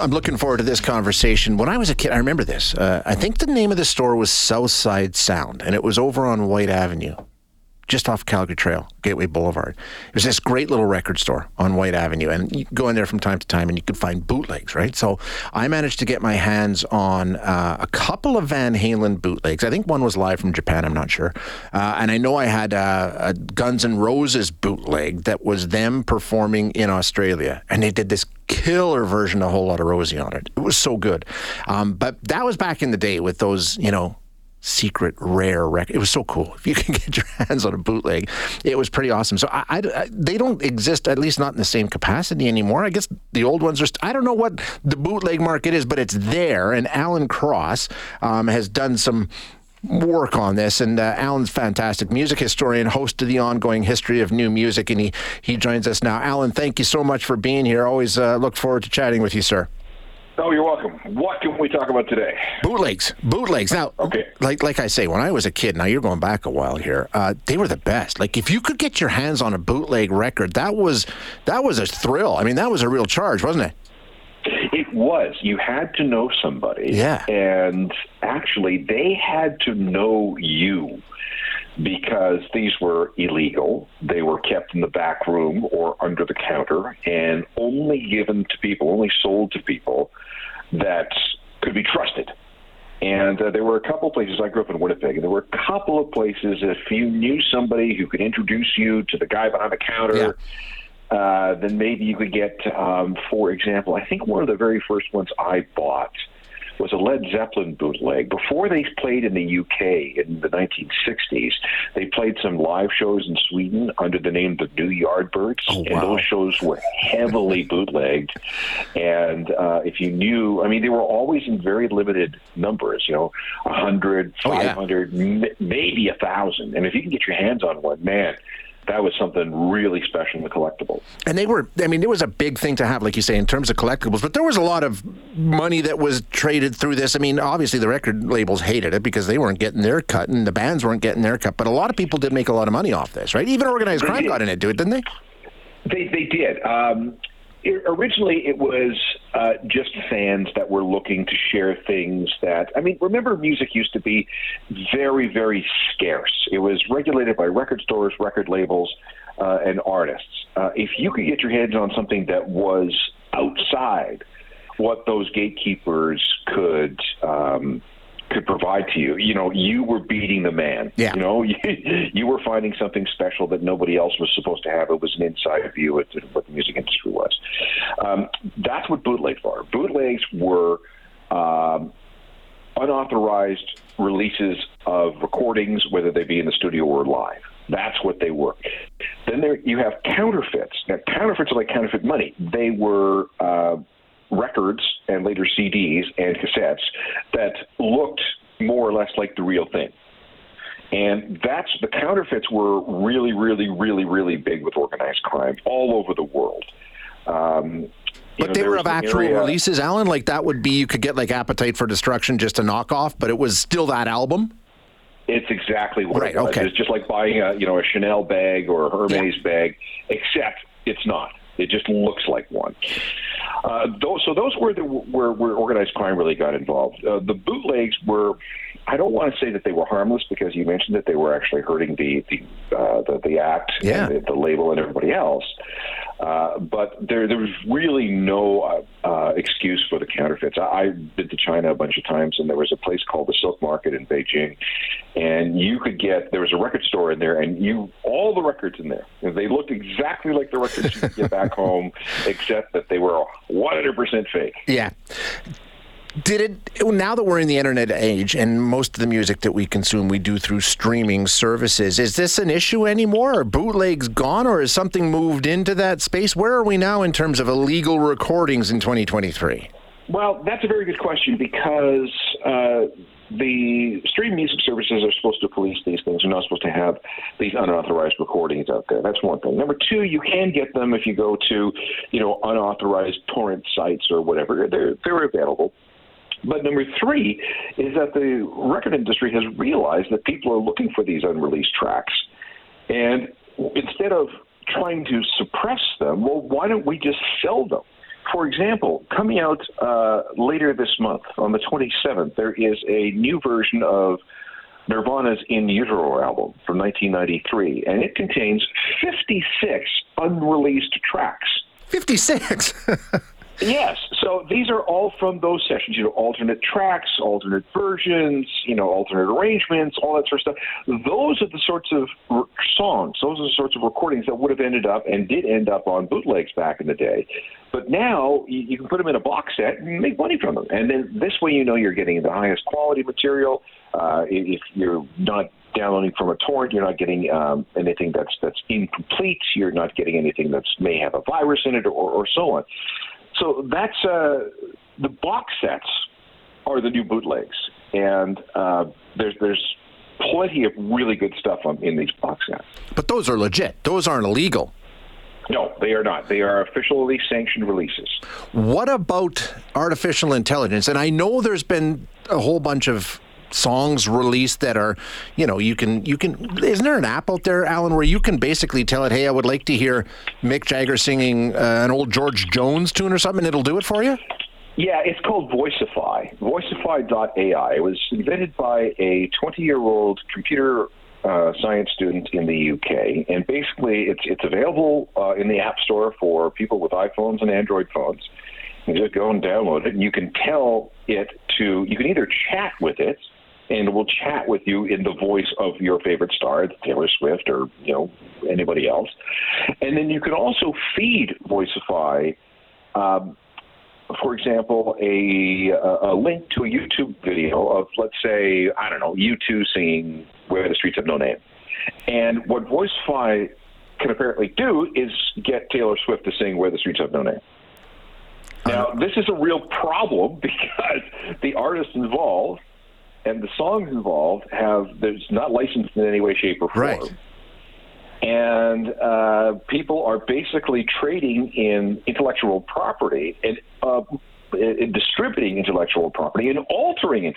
I'm looking forward to this conversation. When I was a kid, I remember this. I think the name of the store was Southside Sound, and it was over on White Avenue, just off Calgary Trail, Gateway Boulevard. It was this great little record store on White Avenue, and you could go in there from time to time, and you could find bootlegs, right? So I managed to get my hands on a couple of Van Halen bootlegs. I think one was live from Japan, I'm not sure. And I know I had a Guns N' Roses bootleg that was them performing in Australia, and they did this killer version of Whole Lotta Rosie on it. It was so good. But that was back in the day with those, secret rare record. It was so cool. If you can get your hands on a bootleg, it was pretty awesome. So they don't exist, at least not in the same capacity anymore. I guess the old ones are, I don't know what the bootleg market is, but it's there. And Alan Cross has done some work on this, and Alan's fantastic music historian, host of the Ongoing History of New Music, and he joins us now. Alan, thank you so much for being here. Always look forward to chatting with you, sir. Oh, you're welcome. What can we talk about today? Bootlegs. Now, okay. Like I say, when I was a kid, now you're going back a while here, they were the best. Like, if you could get your hands on a bootleg record, that was a thrill. I mean, that was a real charge, wasn't it? It was. You had to know somebody. Yeah. And actually, they had to know you, because these were illegal. They were kept in the back room or under the counter and only given to people, only sold to people that could be trusted. And there were a couple of places. I grew up in Winnipeg, and there were a couple of places, if you knew somebody who could introduce you to the guy behind the counter, then maybe you could get, for example, I think one of the very first ones I bought was a Led Zeppelin bootleg. Before they played in the UK in the 1960s, they played some live shows in Sweden under the name The New Yardbirds, and those shows were heavily bootlegged. And if you knew, I mean, they were always in very limited numbers, 100, 500, maybe 1,000. And if you can get your hands on one, man, that was something really special in the collectibles. And they were, I mean, it was a big thing to have, like you say, in terms of collectibles, but there was a lot of money that was traded through this. I mean, obviously the record labels hated it because they weren't getting their cut and the bands weren't getting their cut, but a lot of people did make a lot of money off this, right? Even organized crime got in it, didn't they? They did. Originally, it was just fans that were looking to share things that, I mean, remember, music used to be very, very scarce. It was regulated by record stores, record labels, and artists. If you could get your hands on something that was outside what those gatekeepers could provide to you, you were beating the man. Yeah. You were finding something special that nobody else was supposed to have. It was an inside view at what the music industry was. That's what bootlegs are. Bootlegs were unauthorized releases of recordings, whether they be in the studio or live. That's what they were. Then you have counterfeits. Now, counterfeits are like counterfeit money. They were records and later CDs and cassettes that looked more or less like the real thing. And that's, the counterfeits were really, really, really, really big with organized crime all over the world. But they were of actual releases, Alan? Like, that would be, you could get like Appetite for Destruction, just a knockoff, but it was still that album? It's exactly what it was. Okay. It's just like buying a Chanel bag or a Hermes bag, except it's not. It just looks like one. Those were where organized crime really got involved. The bootlegs were, I don't want to say that they were harmless, because you mentioned that they were actually hurting the act, and the label and everybody else. But there was really no excuse for the counterfeits. I've been to China a bunch of times, and there was a place called the Silk Market in Beijing, and you could get, there was a record store in there, and all the records in there, they looked exactly like the records you could get back home, except that they were 100% fake. Yeah. Now that we're in the internet age and most of the music that we consume we do through streaming services, is this an issue anymore? Are bootlegs gone, or has something moved into that space? Where are we now in terms of illegal recordings in 2023? Well, that's a very good question, because the stream music services are supposed to police these things. They're not supposed to have these unauthorized recordings out there. That's one thing. Number two, you can get them if you go to, unauthorized torrent sites or whatever. They're available. But number three is that the record industry has realized that people are looking for these unreleased tracks. And instead of trying to suppress them, well, why don't we just sell them? For example, coming out later this month, on the 27th, there is a new version of Nirvana's In Utero album from 1993, and it contains 56 unreleased tracks. 56? Yes. So these are all from those sessions, alternate tracks, alternate versions, alternate arrangements, all that sort of stuff. Those are the sorts of songs, those are the sorts of recordings that would have ended up and did end up on bootlegs back in the day. But now you can put them in a box set and make money from them. And then this way you're getting the highest quality material. If you're not downloading from a torrent, you're not getting anything that's incomplete. You're not getting anything that may have a virus in it or so on. So that's the box sets are the new bootlegs, and there's plenty of really good stuff in these box sets. But those are legit. Those aren't illegal. No, they are not. They are officially sanctioned releases. What about artificial intelligence? And I know there's been a whole bunch of songs released that are, you can. Isn't there an app out there, Alan, where you can basically tell it, hey, I would like to hear Mick Jagger singing an old George Jones tune or something, and it'll do it for you? Yeah, it's called Voiceify. Voiceify.ai. It was invented by a 20-year-old computer science student in the UK, and basically it's available in the App Store for people with iPhones and Android phones. You just go and download it, and you can tell it to. You can either chat with it, and it will chat with you in the voice of your favorite star, Taylor Swift, or anybody else. And then you can also feed Voiceify, for example, a link to a YouTube video of, let's say, I don't know, U2 singing Where the Streets Have No Name. And what Voiceify can apparently do is get Taylor Swift to sing Where the Streets Have No Name. Now, this is a real problem because the artists involved and the songs involved there's not licensed in any way, shape, or form. Right. And people are basically trading in intellectual property and distributing intellectual property and altering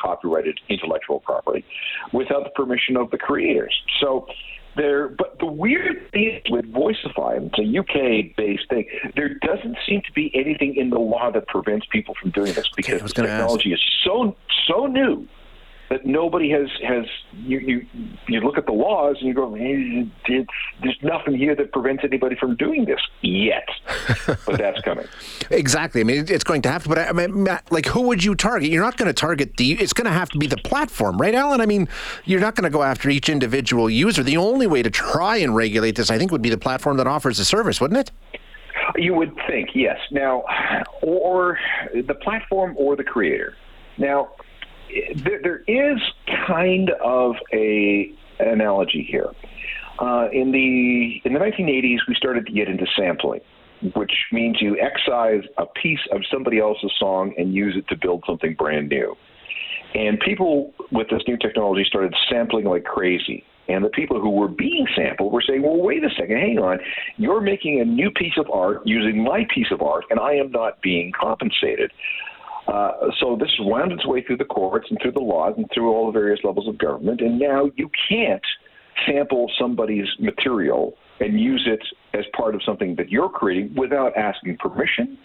copyrighted intellectual property without the permission of the creators. So but the weird thing with Voiceify, it's a UK-based thing, there doesn't seem to be anything in the law that prevents people from doing this because the technology is so new that nobody has you look at the laws and you go, there's nothing here that prevents anybody from doing this yet. But that's coming. Exactly. I mean, it's going to have to, but I mean, Matt, like, who would you target? You're not going to target it's going to have to be the platform, right, Alan? I mean, you're not going to go after each individual user. The only way to try and regulate this, I think, would be the platform that offers the service, wouldn't it? You would think, yes. Now, or the platform or the creator. Now, there is kind of an analogy here. In the 1980s, we started to get into sampling, which means you excise a piece of somebody else's song and use it to build something brand new. And people with this new technology started sampling like crazy. And the people who were being sampled were saying, well, wait a second, hang on. You're making a new piece of art using my piece of art, and I am not being compensated. So this wound its way through the courts and through the laws and through all the various levels of government, and now you can't sample somebody's material and use it as part of something that you're creating without asking permission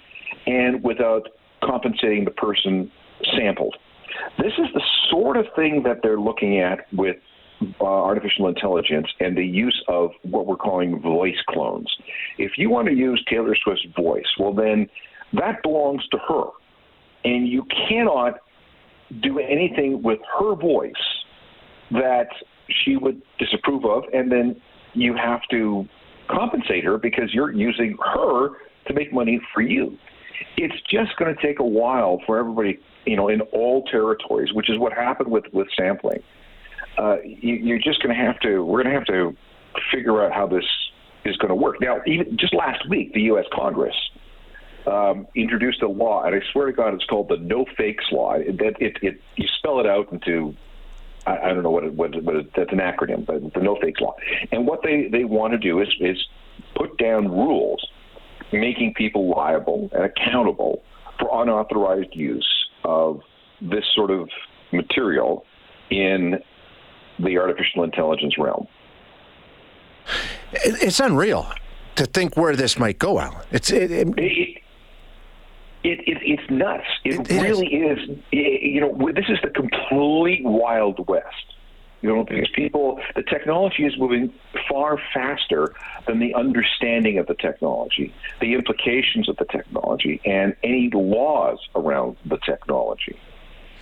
and without compensating the person sampled. This is the sort of thing that they're looking at with artificial intelligence and the use of what we're calling voice clones. If you want to use Taylor Swift's voice, well, then that belongs to her. And you cannot do anything with her voice that she would disapprove of, and then you have to compensate her because you're using her to make money for you. It's just going to take a while for everybody, in all territories, which is what happened with sampling. You're just going to have to. We're going to have to figure out how this is going to work. Now, even just last week, the U.S. Congress introduced a law, and I swear to God, it's called the No Fakes Law. You spell it out into, I don't know what it, that's an acronym, but the No Fakes Law. And what they want to do is put down rules making people liable and accountable for unauthorized use of this sort of material in the artificial intelligence realm. It's unreal to think where this might go, Alan. It's nuts. It really is. This is the complete Wild West. Because the technology is moving far faster than the understanding of the technology, the implications of the technology, and any laws around the technology.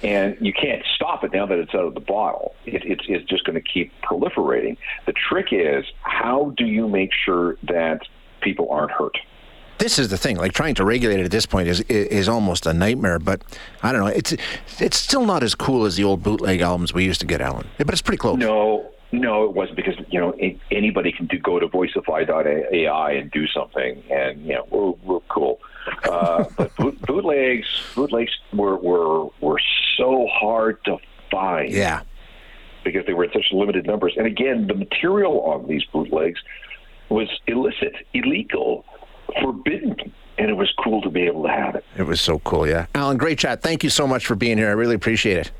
And you can't stop it now that it's out of the bottle. It's just going to keep proliferating. The trick is, how do you make sure that people aren't hurt? This is the thing. Like, trying to regulate it at this point is almost a nightmare. But I don't know. It's still not as cool as the old bootleg albums we used to get, Alan. But it's pretty close. No, it wasn't, because anybody can go to Voiceify.ai and do something, and we're cool. But bootlegs were so hard to find. Yeah, because they were in such limited numbers. And again, the material on these bootlegs was illicit, illegal, forbidden, and it was cool to be able to have it. It was so cool, yeah. Alan, great chat. Thank you so much for being here. I really appreciate it.